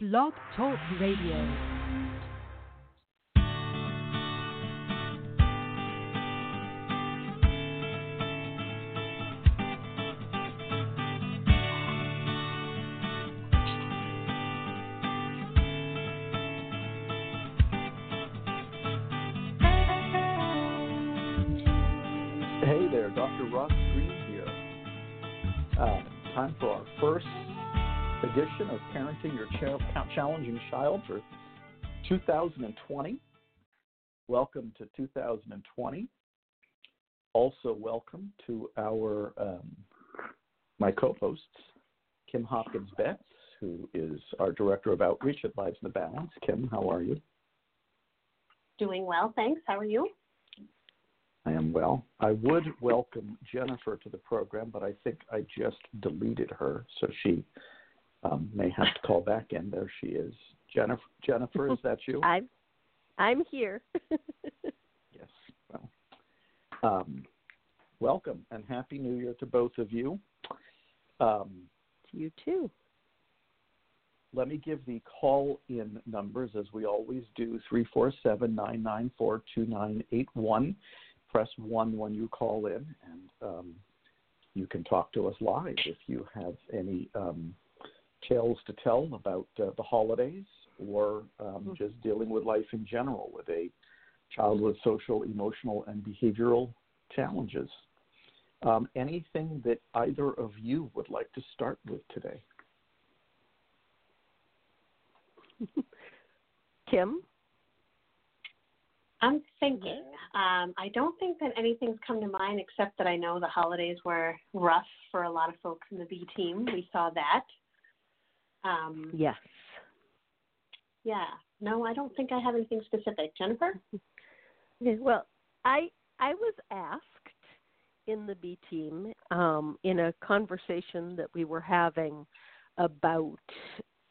Blog Talk Radio. Edition of Parenting Your Challenging Child for 2020. Welcome to 2020. Also welcome to our my co-hosts, Kim Hopkins-Betts, who is our Director of Outreach at Lives in the Balance. Kim, how are you? Doing well, thanks. How are you? I am well. I would welcome Jennifer to the program, but I think I just deleted her, so she may have to call back in. There she is. Jennifer, is that you? I'm here. Yes. Well, welcome and Happy New Year to both of you. You too. Let me give the call-in numbers, as we always do, 347-994-2981. Press 1 when you call in, and you can talk to us live if you have any tales to tell about the holidays or just dealing with life in general with a child with social, emotional, and behavioral challenges. Anything that either of you would like to start with today? Kim? I'm thinking. I don't think that anything's come to mind, except that I know the holidays were rough for a lot of folks in the B Team. We saw that. Yes. Yeah. No, I don't think I have anything specific. Jennifer? Well, I was asked in the B Team in a conversation that we were having about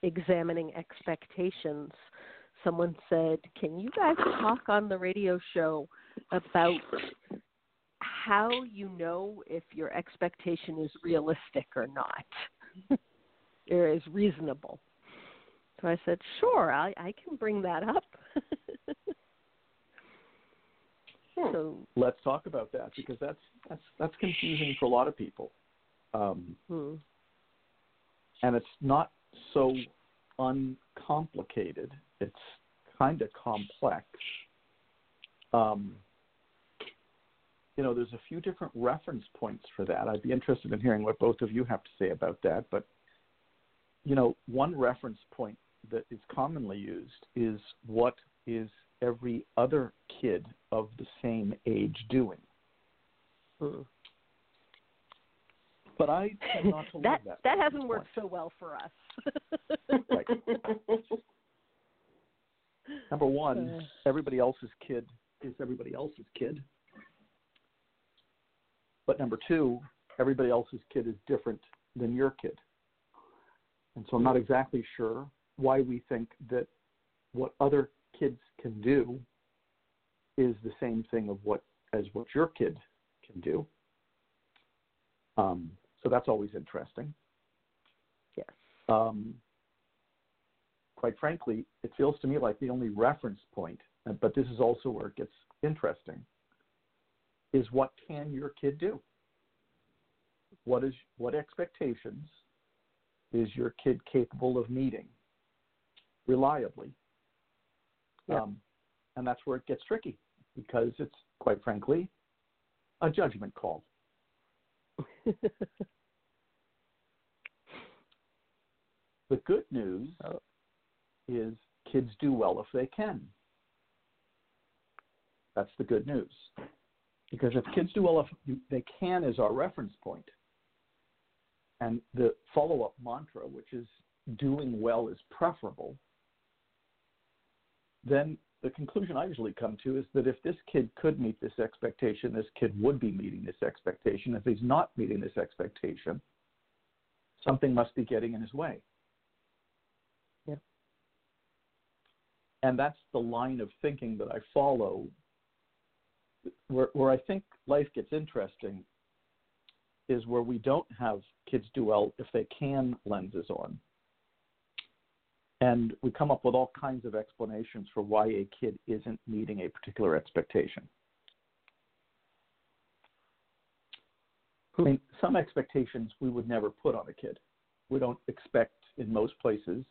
examining expectations. Someone said, can you guys talk on the radio show about how you know if your expectation is realistic or not? Or is reasonable. So I said, sure, I can bring that up. So let's talk about that, because that's confusing for a lot of people. And it's not so uncomplicated. It's kind of complex. You know, there's a few different reference points for that. I'd be interested in hearing what both of you have to say about that, but you know, one reference point that is commonly used is, what is every other kid of the same age doing? But I tend not to love that. That hasn't worked so well for us. Right. Number one, everybody else's kid is everybody else's kid. But number two, everybody else's kid is different than your kid. And so I'm not exactly sure why we think that what other kids can do is the same thing of what your kid can do. So that's always interesting. Yes. Quite frankly, it feels to me like the only reference point, but this is also where it gets interesting, is what can your kid do? What expectations is your kid capable of meeting reliably? Yeah. And that's where it gets tricky, because it's, quite frankly, a judgment call. The good news is kids do well if they can. That's the good news. Because if kids do well if they can is our reference point. And the follow-up mantra, which is doing well is preferable, then the conclusion I usually come to is that if this kid could meet this expectation, this kid would be meeting this expectation. If he's not meeting this expectation, something must be getting in his way. Yeah. And that's the line of thinking that I follow, where I think life gets interesting, is where we don't have kids do well if they can lenses on. And we come up with all kinds of explanations for why a kid isn't meeting a particular expectation. I mean, some expectations we would never put on a kid. We don't expect, in most places,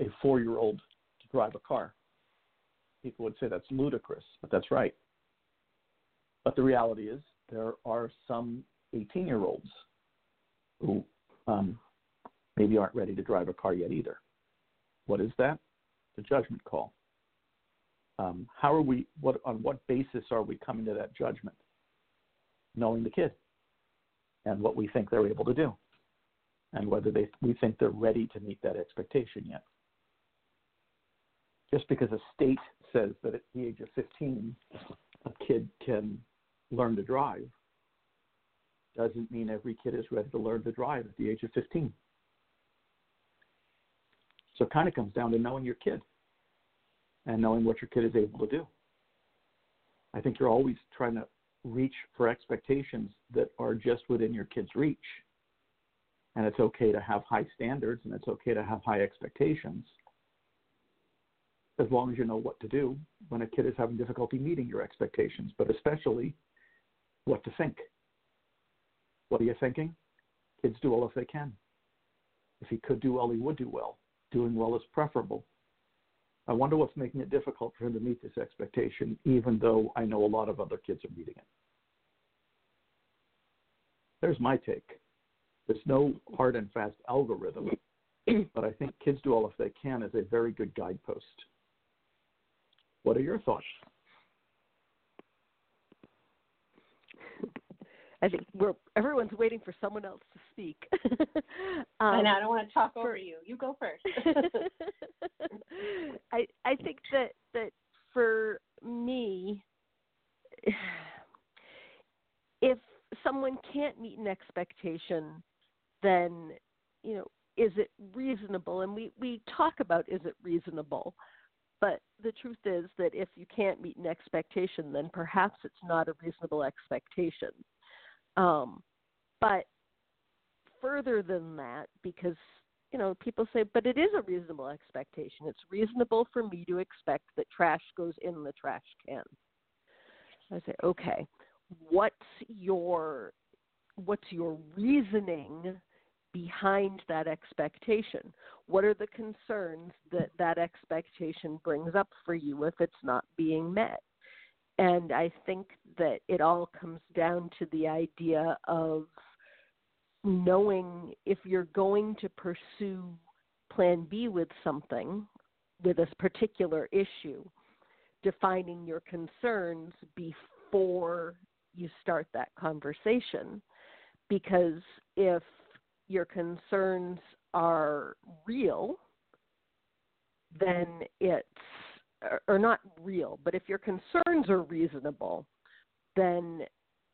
a 4-year-old to drive a car. People would say that's ludicrous, but that's right. But the reality is there are some 18-year-olds who maybe aren't ready to drive a car yet either. What is that? The judgment call. How are we? On what basis are we coming to that judgment? Knowing the kid and what we think they're able to do and whether we think they're ready to meet that expectation yet. Just because a state says that at the age of 15 a kid can learn to drive doesn't mean every kid is ready to learn to drive at the age of 15. So it kind of comes down to knowing your kid and knowing what your kid is able to do. I think you're always trying to reach for expectations that are just within your kid's reach. And it's okay to have high standards and it's okay to have high expectations as long as you know what to do when a kid is having difficulty meeting your expectations, but especially what to think. What are you thinking? Kids do all if they can. If he could do well, he would do well. Doing well is preferable. I wonder what's making it difficult for him to meet this expectation, even though I know a lot of other kids are meeting it. There's my take. There's no hard and fast algorithm, but I think kids do all if they can is a very good guidepost. What are your thoughts? I think everyone's waiting for someone else to speak. And I don't want to talk over you. You go first. I think that for me, if someone can't meet an expectation, then, you know, is it reasonable? And we talk about is it reasonable, but the truth is that if you can't meet an expectation, then perhaps it's not a reasonable expectation. But further than that, because, you know, people say, but it is a reasonable expectation. It's reasonable for me to expect that trash goes in the trash can. I say, okay, what's your reasoning behind that expectation? What are the concerns that expectation brings up for you if it's not being met? And I think that it all comes down to the idea of knowing if you're going to pursue Plan B with something, with a particular issue, defining your concerns before you start that conversation. Because if your concerns are real, then it's or not real, but if your concerns are reasonable, then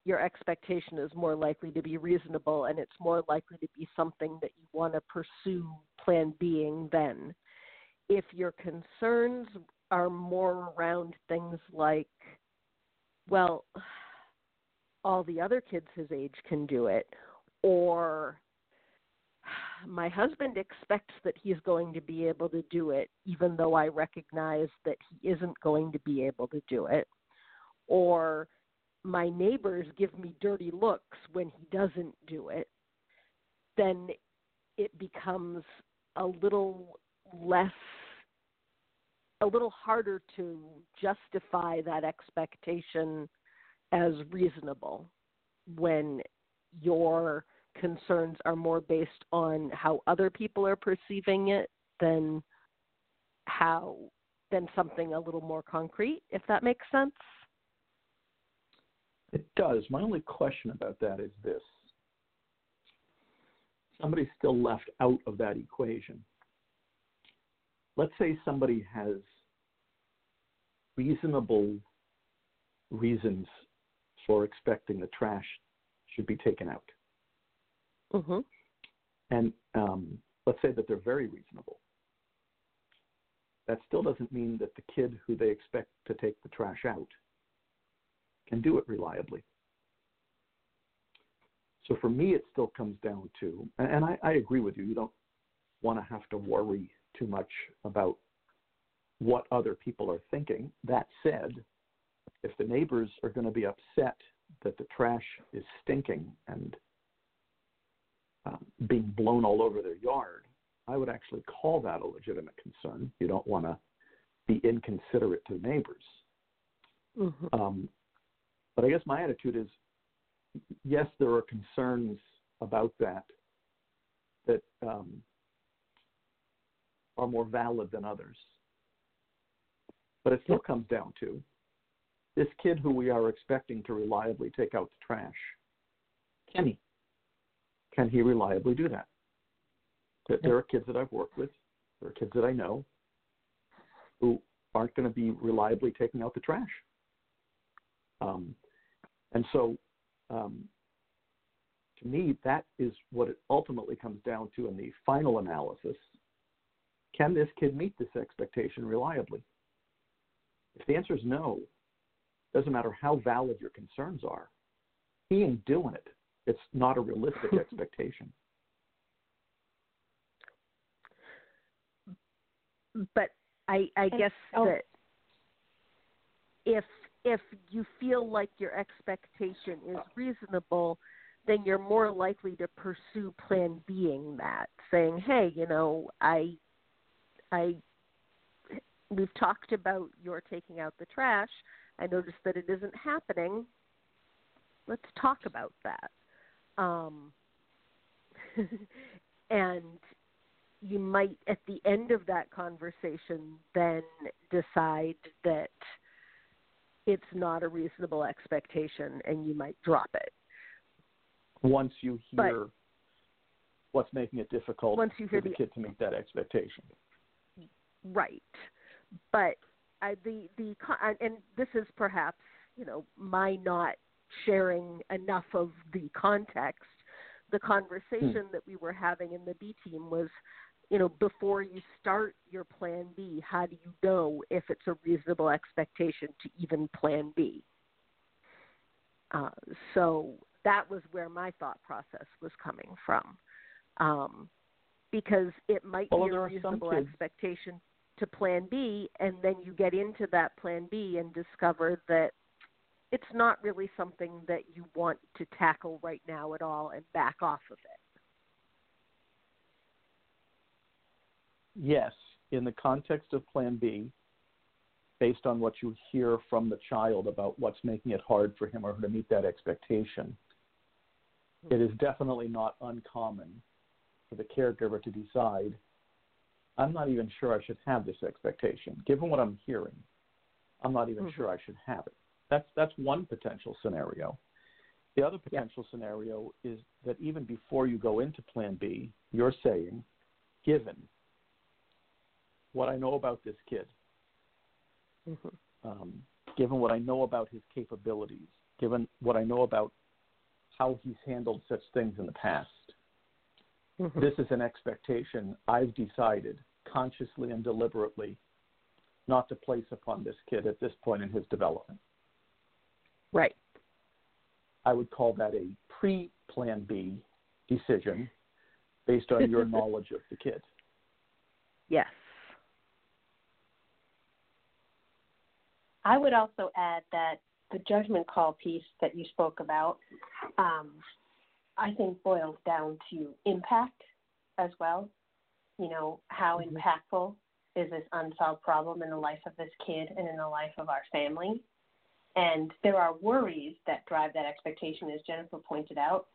your expectation is more likely to be reasonable and it's more likely to be something that you want to pursue Plan B then. If your concerns are more around things like, well, all the other kids his age can do it, or my husband expects that he's going to be able to do it, even though I recognize that he isn't going to be able to do it. Or my neighbors give me dirty looks when he doesn't do it. Then it becomes a little harder to justify that expectation as reasonable when you're concerns are more based on how other people are perceiving it than something a little more concrete, if that makes sense. It does. My only question about that is this. Somebody's still left out of that equation. Let's say somebody has reasonable reasons for expecting the trash should be taken out. Mm-hmm. And let's say that they're very reasonable. That still doesn't mean that the kid who they expect to take the trash out can do it reliably. So for me, it still comes down to, and I agree with you, you don't want to have to worry too much about what other people are thinking. That said, if the neighbors are going to be upset that the trash is stinking and being blown all over their yard, I would actually call that a legitimate concern. You don't want to be inconsiderate to the neighbors. Mm-hmm. But I guess my attitude is, yes, there are concerns about that are more valid than others. But it still comes down to this kid who we are expecting to reliably take out the trash. Can he reliably do that? There are kids that I've worked with, there are kids that I know, who aren't going to be reliably taking out the trash. And so to me, that is what it ultimately comes down to in the final analysis. Can this kid meet this expectation reliably? If the answer is no, doesn't matter how valid your concerns are, he ain't doing it. It's not a realistic expectation. But I guess that if you feel like your expectation is reasonable, then you're more likely to pursue Plan B-ing that, saying, hey, we've talked about your taking out the trash. I noticed that it isn't happening. Let's talk about that. And you might, at the end of that conversation, then decide that it's not a reasonable expectation and you might drop it. Once you hear what's making it difficult for the kid to meet that expectation. Right. But and this is perhaps, my not sharing enough of the context. The conversation that we were having in the B team was, before you start your Plan B, how do you know if it's a reasonable expectation to even Plan B? So that was where my thought process was coming from. Because it might be a reasonable expectation to Plan B, and then you get into that Plan B and discover that it's not really something that you want to tackle right now at all and back off of it. Yes, in the context of Plan B, based on what you hear from the child about what's making it hard for him or her to meet that expectation, it is definitely not uncommon for the caregiver to decide, I'm not even sure I should have this expectation. Given what I'm hearing, I'm not even sure I should have it. That's one potential scenario. The other potential scenario is that even before you go into Plan B, you're saying, given what I know about this kid, given what I know about his capabilities, given what I know about how he's handled such things in the past, this is an expectation I've decided consciously and deliberately not to place upon this kid at this point in his development. Right. I would call that a pre-Plan B decision based on your knowledge of the kid. Yes. I would also add that the judgment call piece that you spoke about, I think boils down to impact as well. How impactful is this unsolved problem in the life of this kid and in the life of our family? And there are worries that drive that expectation, as Jennifer pointed out.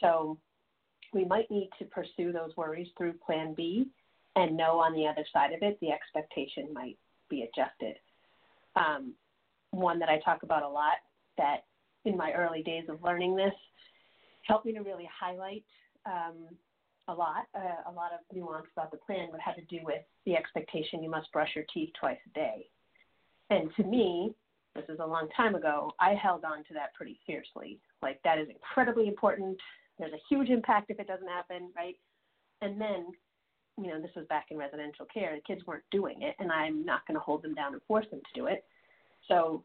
So we might need to pursue those worries through Plan B and know on the other side of it, the expectation might be adjusted. One that I talk about a lot, that in my early days of learning this, helped me to really highlight a lot of nuance about the plan would have to do with the expectation you must brush your teeth twice a day. And to me, this is a long time ago, I held on to that pretty fiercely. Like, that is incredibly important. There's a huge impact if it doesn't happen, right? And then, this was back in residential care. The kids weren't doing it, and I'm not going to hold them down and force them to do it. So,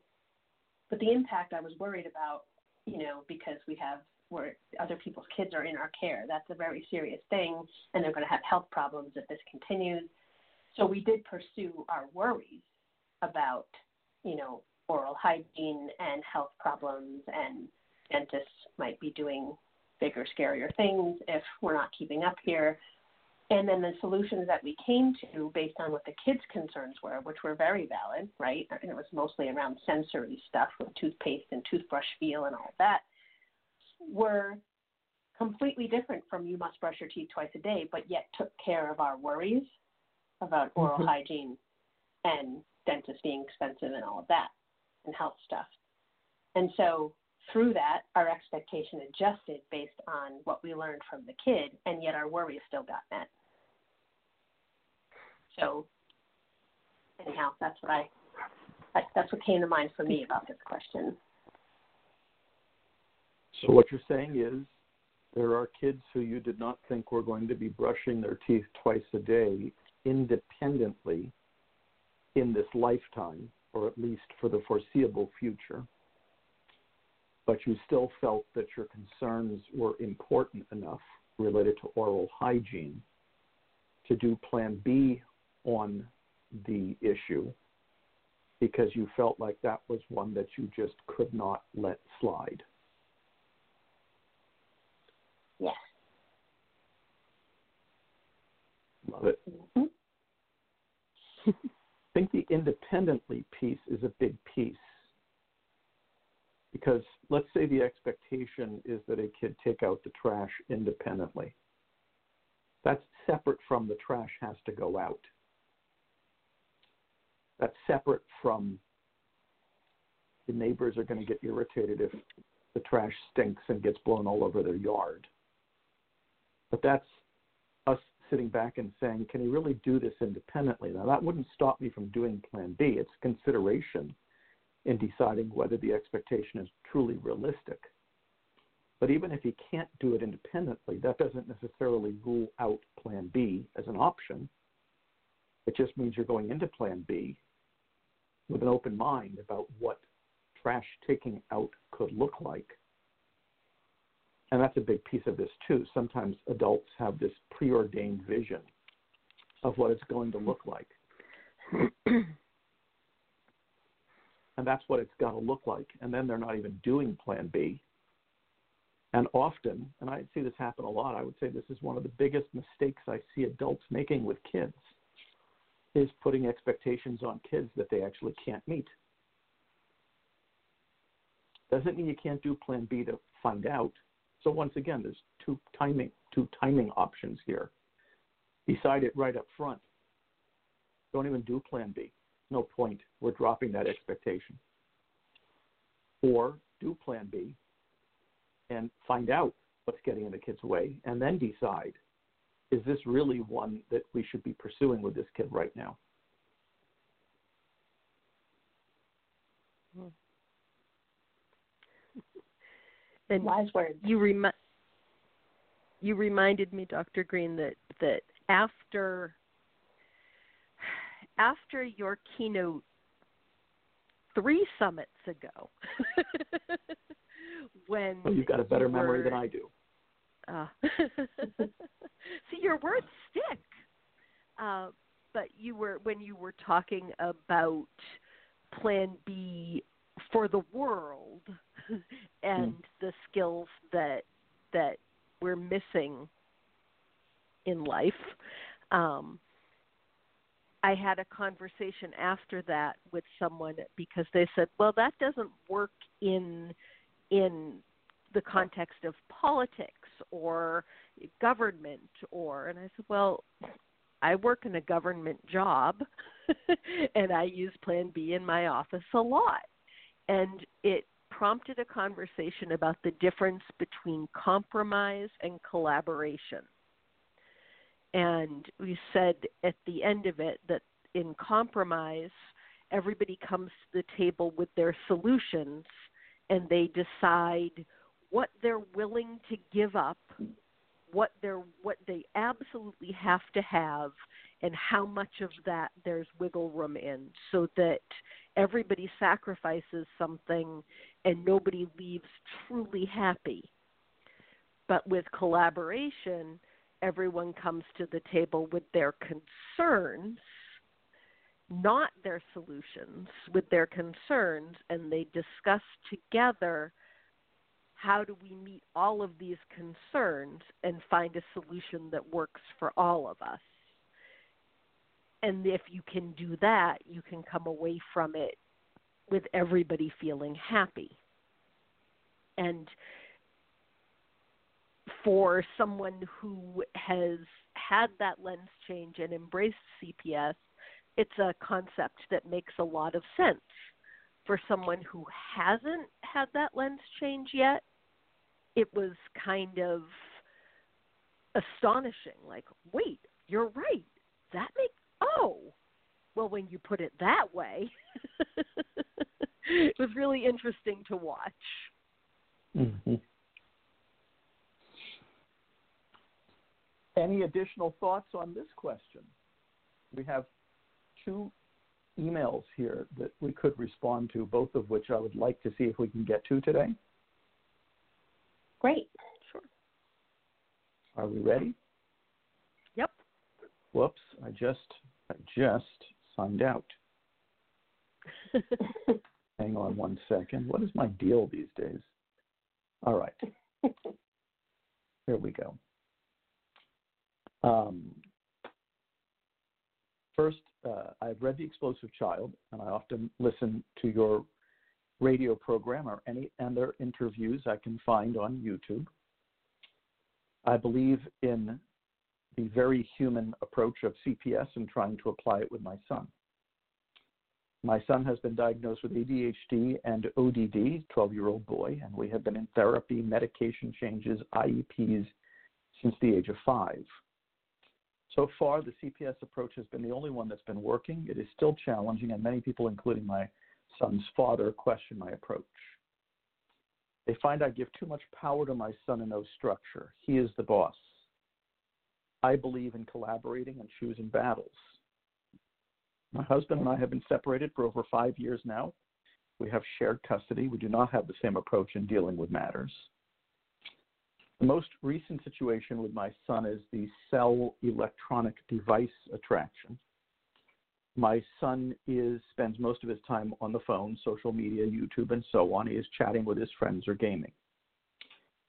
but the impact I was worried about, because we have where other people's kids are in our care. That's a very serious thing, and they're going to have health problems if this continues. So we did pursue our worries about, you know, oral hygiene and health problems, and dentists might be doing bigger, scarier things if we're not keeping up here. And then the solutions that we came to based on what the kids' concerns were, which were very valid, right? And it was mostly around sensory stuff with toothpaste and toothbrush feel and all that, were completely different from you must brush your teeth twice a day, but yet took care of our worries about oral hygiene and dentists being expensive and all of that and health stuff. And so through that, our expectation adjusted based on what we learned from the kid, and yet our worries still got met. So anyhow, that's what came to mind for me about this question. So what you're saying is there are kids who you did not think were going to be brushing their teeth twice a day independently in this lifetime, or at least for the foreseeable future, but you still felt that your concerns were important enough related to oral hygiene to do Plan B on the issue because you felt like that was one that you just could not let slide. Yes. Love it. Mm-hmm. I think the independently piece is a big piece, because let's say the expectation is that a kid take out the trash independently. That's separate from the trash has to go out. That's separate from the neighbors are going to get irritated if the trash stinks and gets blown all over their yard. But that's us sitting back and saying, can he really do this independently? Now, that wouldn't stop me from doing Plan B. It's consideration in deciding whether the expectation is truly realistic. But even if he can't do it independently, that doesn't necessarily rule out Plan B as an option. It just means you're going into Plan B with an open mind about what trash taking out could look like. And that's a big piece of this, too. Sometimes adults have this preordained vision of what it's going to look like. And that's what it's got to look like. And then they're not even doing Plan B. And often, and I see this happen a lot, I would say this is one of the biggest mistakes I see adults making with kids, is putting expectations on kids that they actually can't meet. Doesn't mean you can't do Plan B to find out. So once again, there's two timing options here. Decide it right up front. Don't even do Plan B. No point. We're dropping that expectation. Or do Plan B and find out what's getting in the kid's way, and then decide, is this really one that we should be pursuing with this kid right now? Hmm. And wise words. You reminded me, Dr. Green, that after your keynote 3 summits ago, when you've got a better memory than I do. See, your words stick. But when you were talking about Plan B for the world and the skills that we're missing in life. I had a conversation after that with someone because they said, well, that doesn't work in the context of politics or government and I said, well, I work in a government job and I use Plan B in my office a lot. And it prompted a conversation about the difference between compromise and collaboration. And we said at the end of it that in compromise, everybody comes to the table with their solutions and they decide what they're willing to give up, what they absolutely have to have, and how much of that there's wiggle room in, so that everybody sacrifices something and nobody leaves truly happy. But with collaboration, everyone comes to the table with their concerns, not their solutions, with their concerns, and they discuss together how do we meet all of these concerns and find a solution that works for all of us. And if you can do that, you can come away from it with everybody feeling happy. And for someone who has had that lens change and embraced CPS, it's a concept that makes a lot of sense. For someone who hasn't had that lens change yet, it was kind of astonishing. Like, wait, you're right. That makes, oh, well, when you put it that way, it was really interesting to watch. Mm-hmm. Any additional thoughts on this question? We have two emails here that we could respond to, both of which I would like to see if we can get to today. Great. Sure. Are we ready? Yep. Whoops, I just signed out. Hang on one second. What is my deal these days? All right. Here we go. First, I've read The Explosive Child, and I often listen to your radio program or any other interviews I can find on YouTube. I believe in the very human approach of CPS and trying to apply it with my son. My son has been diagnosed with ADHD and ODD, 12-year-old boy, and we have been in therapy, medication changes, IEPs since the age of 5. So far, the CPS approach has been the only one that's been working. It is still challenging, and many people, including my son's father, question my approach. They find I give too much power to my son and no structure. He is the boss. I believe in collaborating and choosing battles. My husband and I have been separated for over 5 years now. We have shared custody. We do not have the same approach in dealing with matters. The most recent situation with my son is the cell electronic device attraction. My son spends most of his time on the phone, social media, YouTube, and so on. He is chatting with his friends or gaming.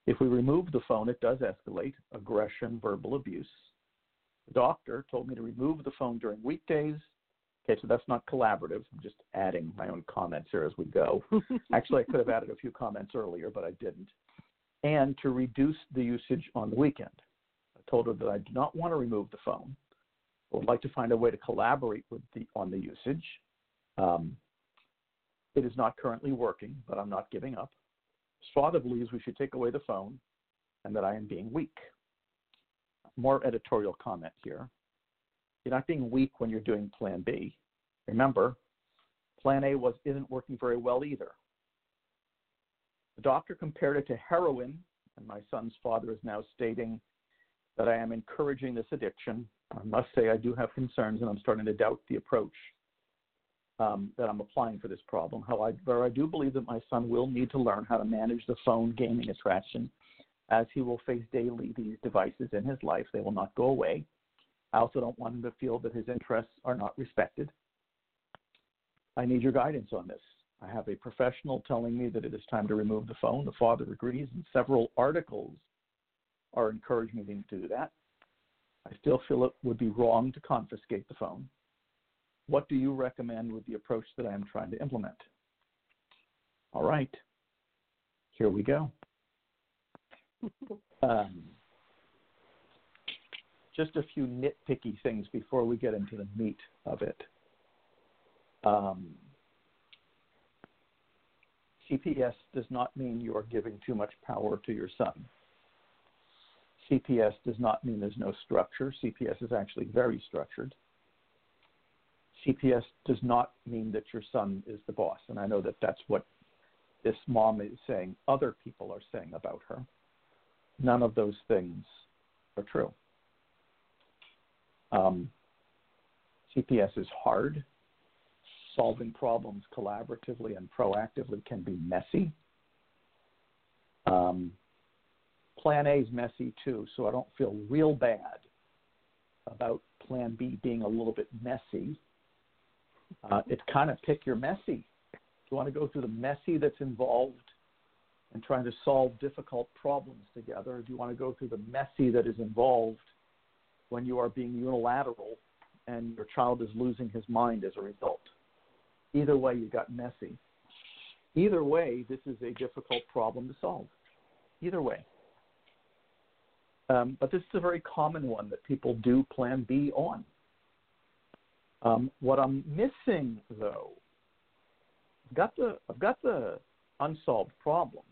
If we remove the phone, it does escalate, aggression, verbal abuse. The doctor told me to remove the phone during weekdays. Okay, so that's not collaborative. I'm just adding my own comments here as we go. Actually, I could have added a few comments earlier, but I didn't. And to reduce the usage on the weekend. I told her that I do not want to remove the phone. I would like to find a way to collaborate on the usage. It is not currently working, but I'm not giving up. His father believes we should take away the phone and that I am being weak. More editorial comment here. You're not being weak when you're doing Plan B. Remember, Plan A isn't working very well either. The doctor compared it to heroin, and my son's father is now stating that I am encouraging this addiction. I must say I do have concerns, and I'm starting to doubt the approach that I'm applying for this problem. However, I do believe that my son will need to learn how to manage the phone gaming attraction, as he will face daily these devices in his life. They will not go away. I also don't want him to feel that his interests are not respected. I need your guidance on this. I have a professional telling me that it is time to remove the phone. The father agrees, and several articles are encouraging me to do that. I still feel it would be wrong to confiscate the phone. What do you recommend with the approach that I am trying to implement? All right. Here we go. Just a few nitpicky things before we get into the meat of it. CPS does not mean you are giving too much power to your son. CPS does not mean there's no structure. CPS is actually very structured. CPS does not mean that your son is the boss. And I know that that's what this mom is saying, other people are saying about her. None of those things are true. CPS is hard. Solving problems collaboratively and proactively can be messy. Plan A is messy too, so I don't feel real bad about Plan B being a little bit messy. It's kind of pick your messy. If you want to go through the messy that's involved in trying to solve difficult problems together, if you want to go through the messy that is involved when you are being unilateral and your child is losing his mind as a result. Either way, you got messy. Either way, this is a difficult problem to solve. Either way. But this is a very common one that people do Plan B on. What I'm missing, though, I've got the unsolved problem.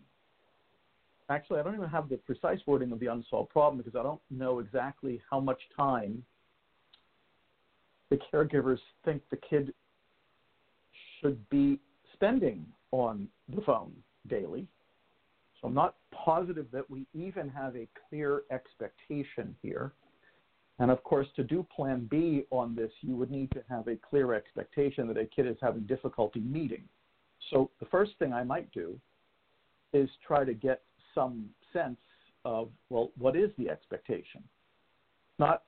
Actually, I don't even have the precise wording of the unsolved problem because I don't know exactly how much time the caregivers think the kid should be spending on the phone daily. So I'm not positive that we even have a clear expectation here. And, of course, to do Plan B on this, you would need to have a clear expectation that a kid is having difficulty meeting. So the first thing I might do is try to get some sense of, well, what is the expectation? Not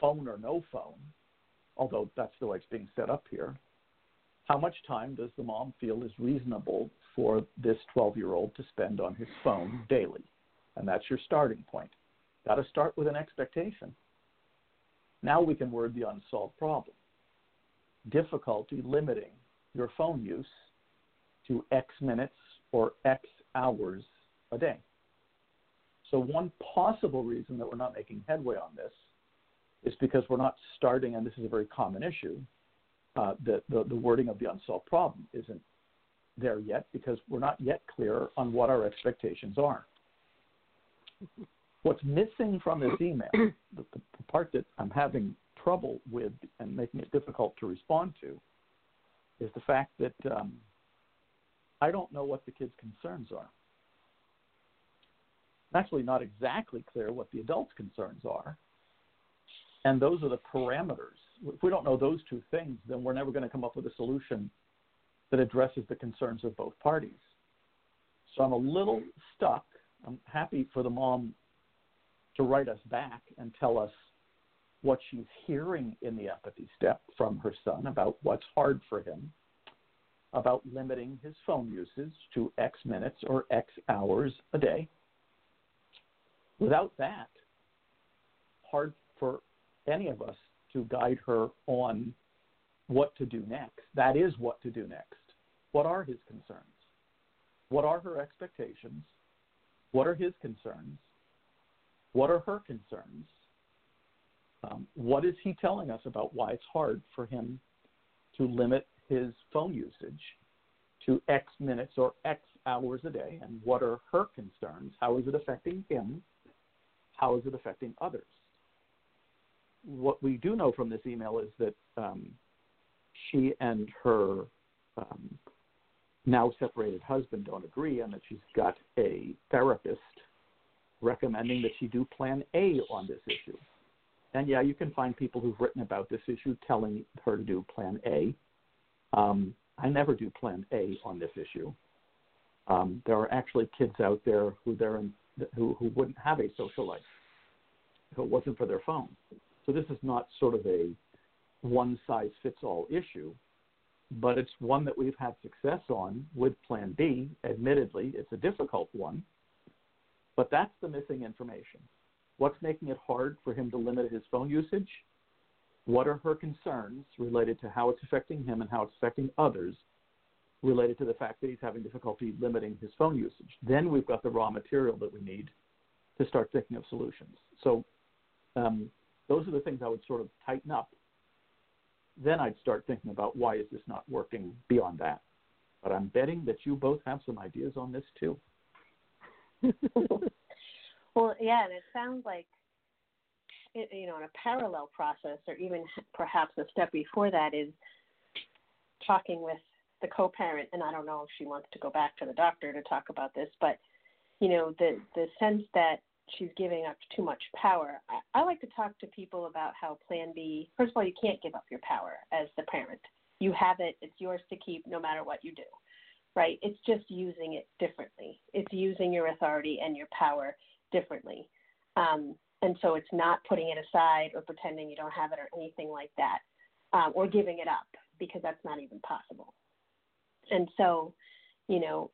phone or no phone, although that's the way it's being set up here. How much time does the mom feel is reasonable for this 12-year-old to spend on his phone daily? And that's your starting point. Got to start with an expectation. Now we can word the unsolved problem. Difficulty limiting your phone use to X minutes or X hours a day. So one possible reason that we're not making headway on this is because we're not starting, and this is a very common issue, the wording of the unsolved problem isn't there yet because we're not yet clear on what our expectations are. What's missing from this email, the part that I'm having trouble with and making it difficult to respond to, is the fact that I don't know what the kids' concerns are. I'm actually not exactly clear what the adults' concerns are, and those are the parameters. If we don't know those two things, then we're never going to come up with a solution that addresses the concerns of both parties. So I'm a little stuck. I'm happy for the mom to write us back and tell us what she's hearing in the empathy step from her son about what's hard for him, about limiting his phone usage to X minutes or X hours a day. Without that, hard for any of us to guide her on what to do next. That is what to do next. What are his concerns? What are her expectations? What are his concerns? What are her concerns? What is he telling us about why it's hard for him to limit his phone usage to X minutes or X hours a day? And what are her concerns? How is it affecting him? How is it affecting others? What we do know from this email is that she and her now separated husband don't agree, and that she's got a therapist recommending that she do Plan A on this issue. And yeah, you can find people who've written about this issue telling her to do Plan A. I never do Plan A on this issue. There are actually kids out there who wouldn't have a social life if it wasn't for their phone. So this is not sort of a one-size-fits-all issue, but it's one that we've had success on with Plan B. Admittedly, it's a difficult one. But that's the missing information. What's making it hard for him to limit his phone usage? What are her concerns related to how it's affecting him and how it's affecting others related to the fact that he's having difficulty limiting his phone usage? Then we've got the raw material that we need to start thinking of solutions. So those are the things I would sort of tighten up. Then I'd start thinking about why is this not working beyond that. But I'm betting that you both have some ideas on this too. Well, yeah, and it sounds like, you know, in a parallel process, or even perhaps a step before that, is talking with the co-parent. And I don't know if she wants to go back to the doctor to talk about this, but, you know, the sense that she's giving up too much power. I like to talk to people about how Plan B, first of all, you can't give up your power as the parent. You have it. It's yours to keep no matter what you do. Right? It's just using it differently. It's using your authority and your power differently. And so it's not putting it aside or pretending you don't have it or anything like that, or giving it up, because that's not even possible. And so, you know,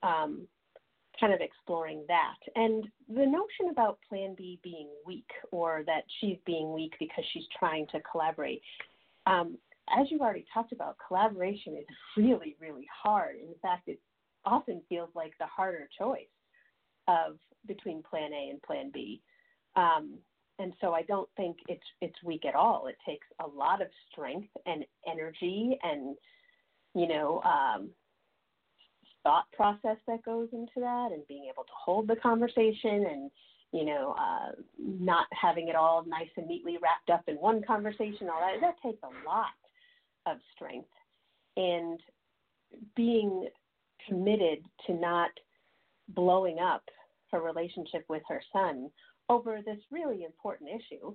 kind of exploring that. And the notion about Plan B being weak, or that she's being weak because she's trying to collaborate. As you've already talked about, collaboration is really, really hard. In fact, it often feels like the harder choice between Plan A and Plan B. And so I don't think it's weak at all. It takes a lot of strength and energy and, you know, thought process that goes into that, and being able to hold the conversation and, you know, not having it all nice and neatly wrapped up in one conversation, all that. That takes a lot of strength, and being committed to not blowing up her relationship with her son over this really important issue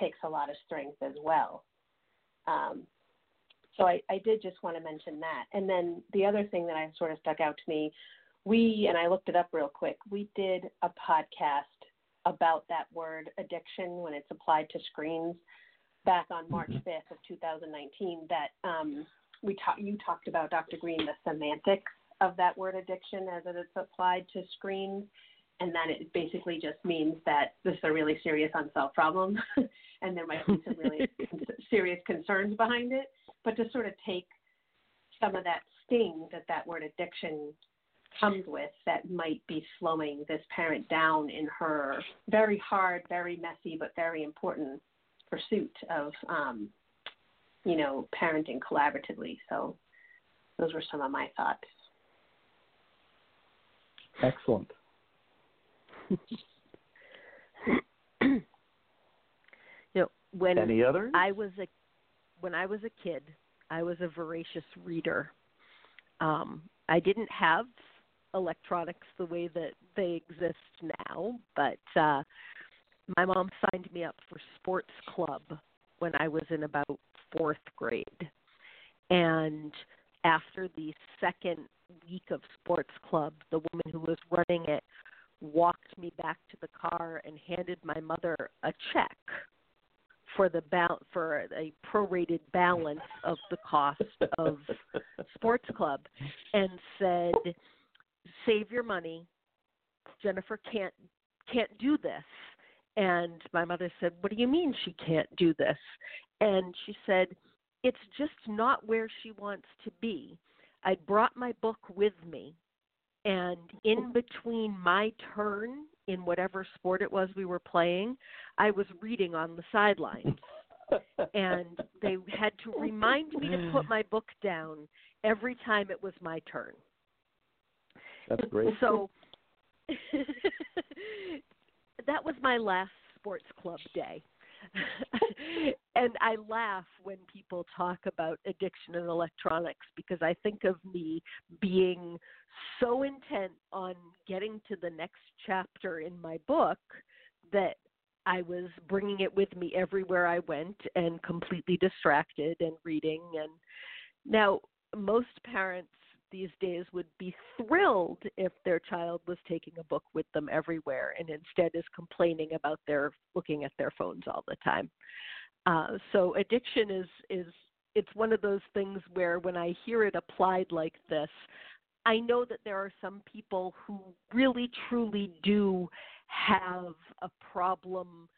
takes a lot of strength as well. So I did just want to mention that. And then the other thing that sort of stuck out to me, and I looked it up real quick, we did a podcast about that word addiction when it's applied to screens back on March 5th of 2019, that you talked about, Dr. Green, the semantics of that word addiction as it's applied to screens. And that it basically just means that this is a really serious unsolved problem and there might be some really serious concerns behind it. But to sort of take some of that sting that word addiction comes with, that might be slowing this parent down in her very hard, very messy, but very important pursuit of, you know, parenting collaboratively. So those were some of my thoughts. Excellent. You know, when I was a kid, I was a voracious reader. I didn't have electronics the way that they exist now, but my mom signed me up for sports club when I was in about fourth grade. And after the second week of sports club, the woman who was running it walked me back to the car and handed my mother a check for a prorated balance of the cost of sports club, and said, "Save your money. Jennifer can't do this." And my mother said, "What do you mean she can't do this?" And she said, "It's just not where she wants to be." I brought my book with me, and in between my turn in whatever sport it was we were playing, I was reading on the sidelines. And they had to remind me to put my book down every time it was my turn. That's great. So that was my last sports club day. And I laugh when people talk about addiction and electronics, because I think of me being so intent on getting to the next chapter in my book that I was bringing it with me everywhere I went and completely distracted and reading. And now most parents these days would be thrilled if their child was taking a book with them everywhere, and instead is complaining about their looking at their phones all the time. So addiction it's one of those things where when I hear it applied like this, I know that there are some people who really truly do have a problem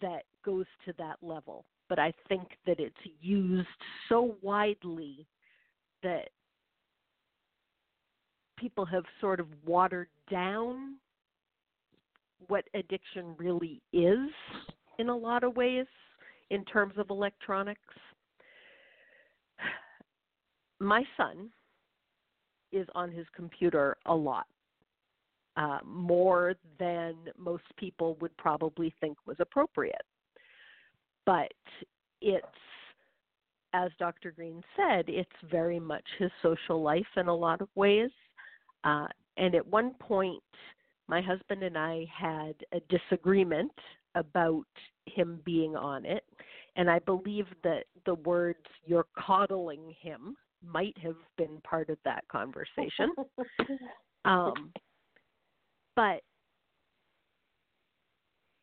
that goes to that level. But I think that it's used so widely that people have sort of watered down what addiction really is in a lot of ways in terms of electronics. My son is on his computer a lot, more than most people would probably think was appropriate. But it's, as Dr. Green said, it's very much his social life in a lot of ways. And at one point, my husband and I had a disagreement about him being on it. And I believe that the words, "you're coddling him," might have been part of that conversation. But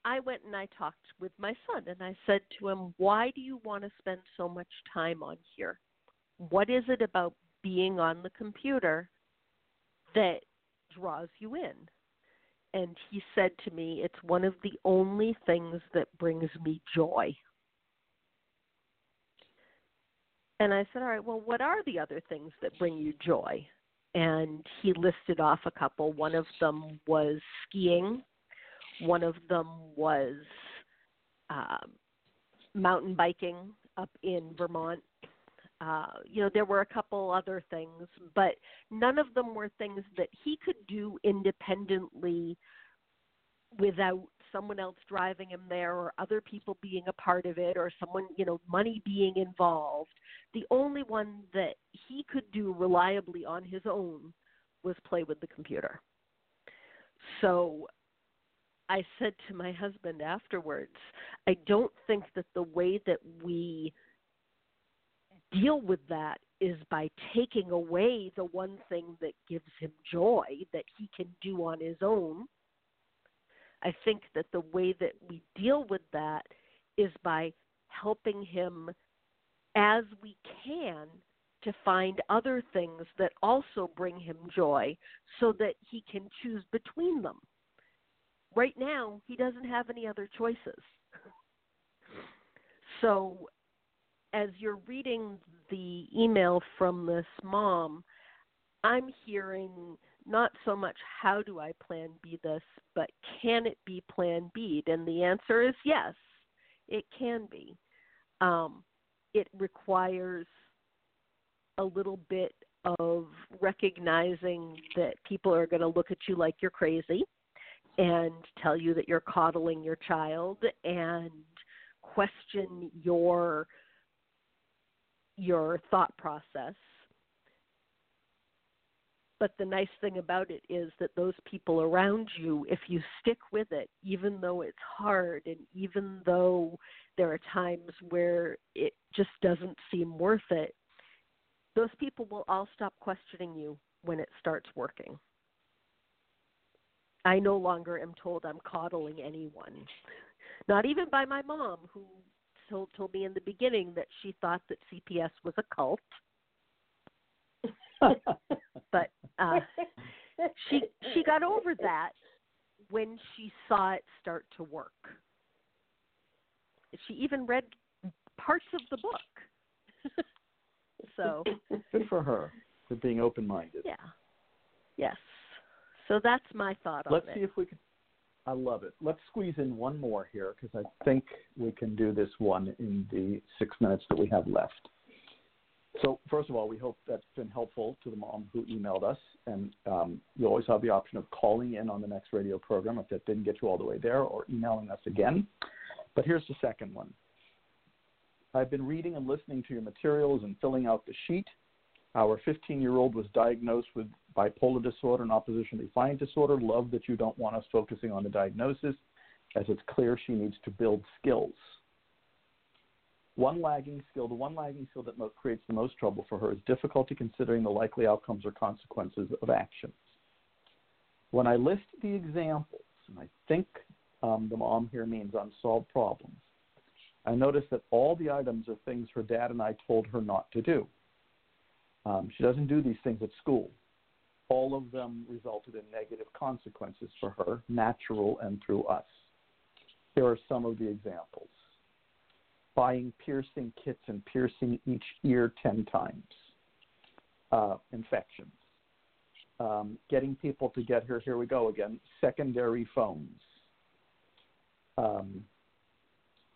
I went and I talked with my son and I said to him, why do you want to spend so much time on here? What is it about being on the computer that draws you in? And he said to me, it's one of the only things that brings me joy. And I said, all right, well, what are the other things that bring you joy? And he listed off a couple. One of them was skiing. One of them was mountain biking up in Vermont. There were a couple other things, but none of them were things that he could do independently without someone else driving him there or other people being a part of it or someone, money being involved. The only one that he could do reliably on his own was play with the computer. So I said to my husband afterwards, I don't think that the way that we deal with that is by taking away the one thing that gives him joy that he can do on his own. I think that the way that we deal with that is by helping him as we can to find other things that also bring him joy so that he can choose between them. Right now, he doesn't have any other choices. So as you're reading the email from this mom, I'm hearing not so much how do I Plan B this, but can it be Plan B'd? And the answer is yes, it can be. It requires a little bit of recognizing that people are going to look at you like you're crazy and tell you that you're coddling your child and question your thought process. But the nice thing about it is that those people around you, if you stick with it, even though it's hard and even though there are times where it just doesn't seem worth it, those people will all stop questioning you when it starts working. I no longer am told I'm coddling anyone, not even by my mom, who told me in the beginning that she thought that CPS was a cult. But she got over that when she saw it start to work. She even read parts of the book. So good for her for being open-minded. Yeah. Yes. So that's my thought on it. Let's see if we can. I love it. Let's squeeze in one more here because I think we can do this one in the 6 minutes that we have left. So first of all, we hope that's been helpful to the mom who emailed us. And you always have the option of calling in on the next radio program if that didn't get you all the way there or emailing us again. But here's the second one. I've been reading and listening to your materials and filling out the sheet. Our 15-year-old was diagnosed with bipolar disorder and opposition defiant disorder. Love that you don't want us focusing on the diagnosis, as it's clear she needs to build skills. The one lagging skill that creates the most trouble for her is difficulty considering the likely outcomes or consequences of actions. When I list the examples, and I think the mom here means unsolved problems, I notice that all the items are things her dad and I told her not to do. She doesn't do these things at school. All of them resulted in negative consequences for her, natural and through us. Here are some of the examples. Buying piercing kits and piercing each ear 10 times. Infections. Getting people to get her, here we go again, secondary phones.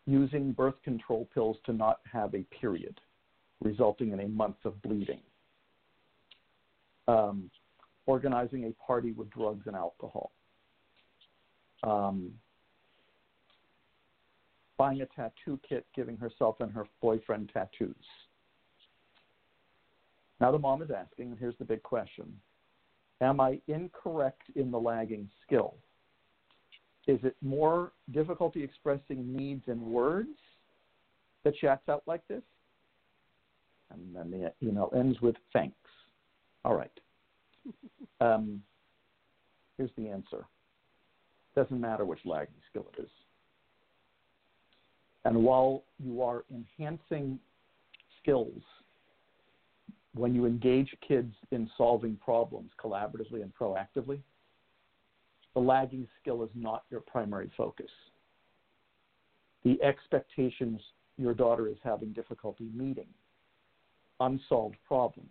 Using birth control pills to not have a period, resulting in a month of bleeding. Organizing a party with drugs and alcohol. Buying a tattoo kit, giving herself and her boyfriend tattoos. Now the mom is asking, and here's the big question, am I incorrect in the lagging skill? Is it more difficulty expressing needs in words that she acts out like this? And then the email ends with thanks. All right. Here's the answer. Doesn't matter which lagging skill it is. And while you are enhancing skills, when you engage kids in solving problems collaboratively and proactively, the lagging skill is not your primary focus. The expectations your daughter is having difficulty meeting, unsolved problems,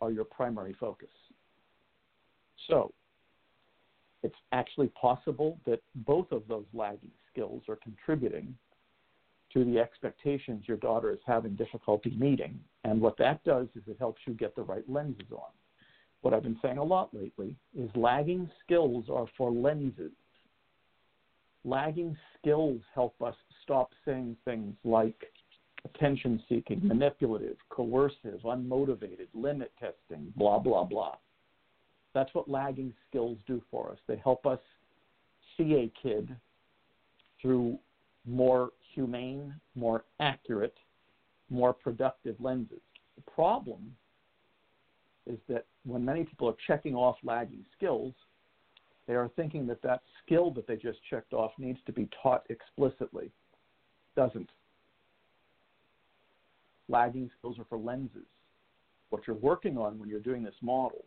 are your primary focus. So it's actually possible that both of those lagging skills are contributing to the expectations your daughter is having difficulty meeting. And what that does is it helps you get the right lenses on. What I've been saying a lot lately is lagging skills are for lenses. Lagging skills help us stop saying things like attention-seeking, manipulative, coercive, unmotivated, limit testing, blah, blah, blah. That's what lagging skills do for us. They help us see a kid through more humane, more accurate, more productive lenses. The problem is that when many people are checking off lagging skills, they are thinking that that skill that they just checked off needs to be taught explicitly. Doesn't. Lagging skills are for lenses. What you're working on when you're doing this model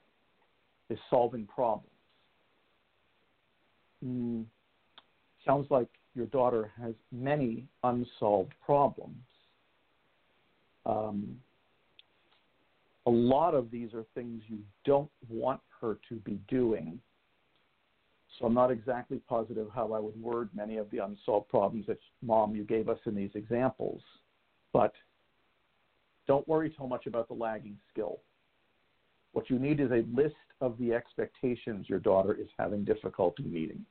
is solving problems. Sounds like your daughter has many unsolved problems. A lot of these are things you don't want her to be doing. So I'm not exactly positive how I would word many of the unsolved problems that, Mom, you gave us in these examples. But don't worry so much about the lagging skill. What you need is a list of the expectations your daughter is having difficulty meeting.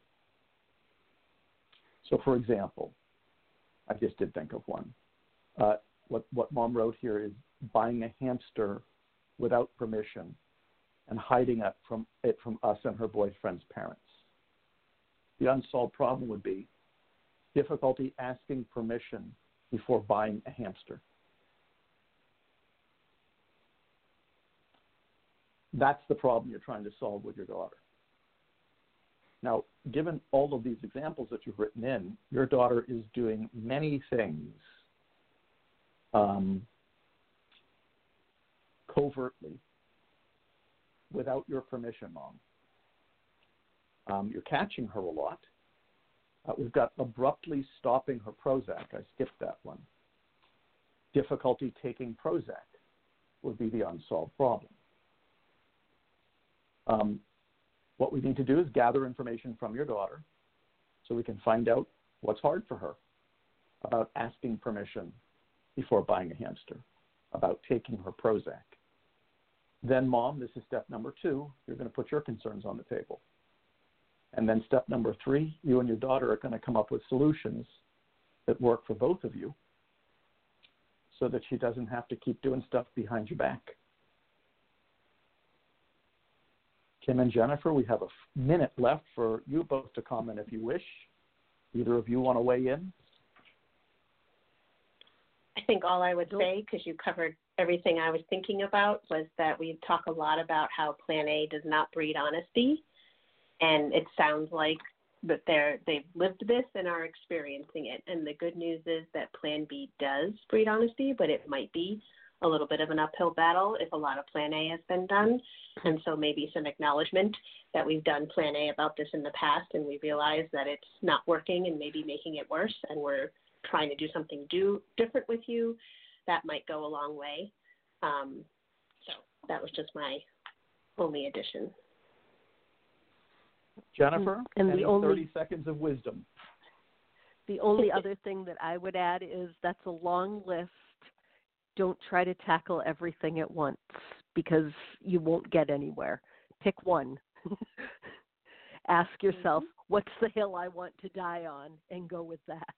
So, for example, I just did think of one. What Mom wrote here is buying a hamster without permission and hiding it from us and her boyfriend's parents. The unsolved problem would be difficulty asking permission before buying a hamster. That's the problem you're trying to solve with your daughter. Now, given all of these examples that you've written in, your daughter is doing many things covertly without your permission, Mom. You're catching her a lot. We've got abruptly stopping her Prozac. I skipped that one. Difficulty taking Prozac would be the unsolved problem. What we need to do is gather information from your daughter so we can find out what's hard for her about asking permission before buying a hamster, about taking her Prozac. Then, Mom, this is step number 2. You're going to put your concerns on the table. And then step number 3, you and your daughter are going to come up with solutions that work for both of you so that she doesn't have to keep doing stuff behind your back. Kim and Jennifer, we have a minute left for you both to comment if you wish. Either of you want to weigh in? I think all I would say, because you covered everything I was thinking about, was that we talk a lot about how Plan A does not breed honesty. And it sounds like that they've lived this and are experiencing it. And the good news is that Plan B does breed honesty, but it might be a little bit of an uphill battle if a lot of Plan A has been done. And so maybe some acknowledgement that we've done Plan A about this in the past and we realize that it's not working and maybe making it worse and we're trying to do something different with you. That might go a long way. So that was just my only addition. Jennifer, and the only 30 seconds of wisdom. The only other thing that I would add is that's a long list. Don't try to tackle everything at once because you won't get anywhere. Pick one. Ask yourself, what's the hill I want to die on, and go with that.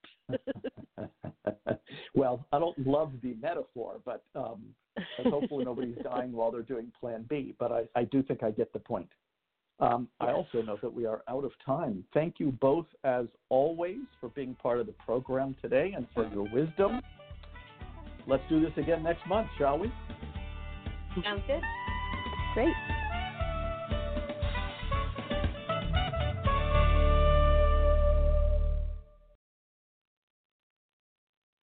Well, I don't love the metaphor, but hopefully nobody's dying while they're doing Plan B. But I do think I get the point. I also know that we are out of time. Thank you both, as always, for being part of the program today and for your wisdom. Let's do this again next month, shall we? Sounds good. Great.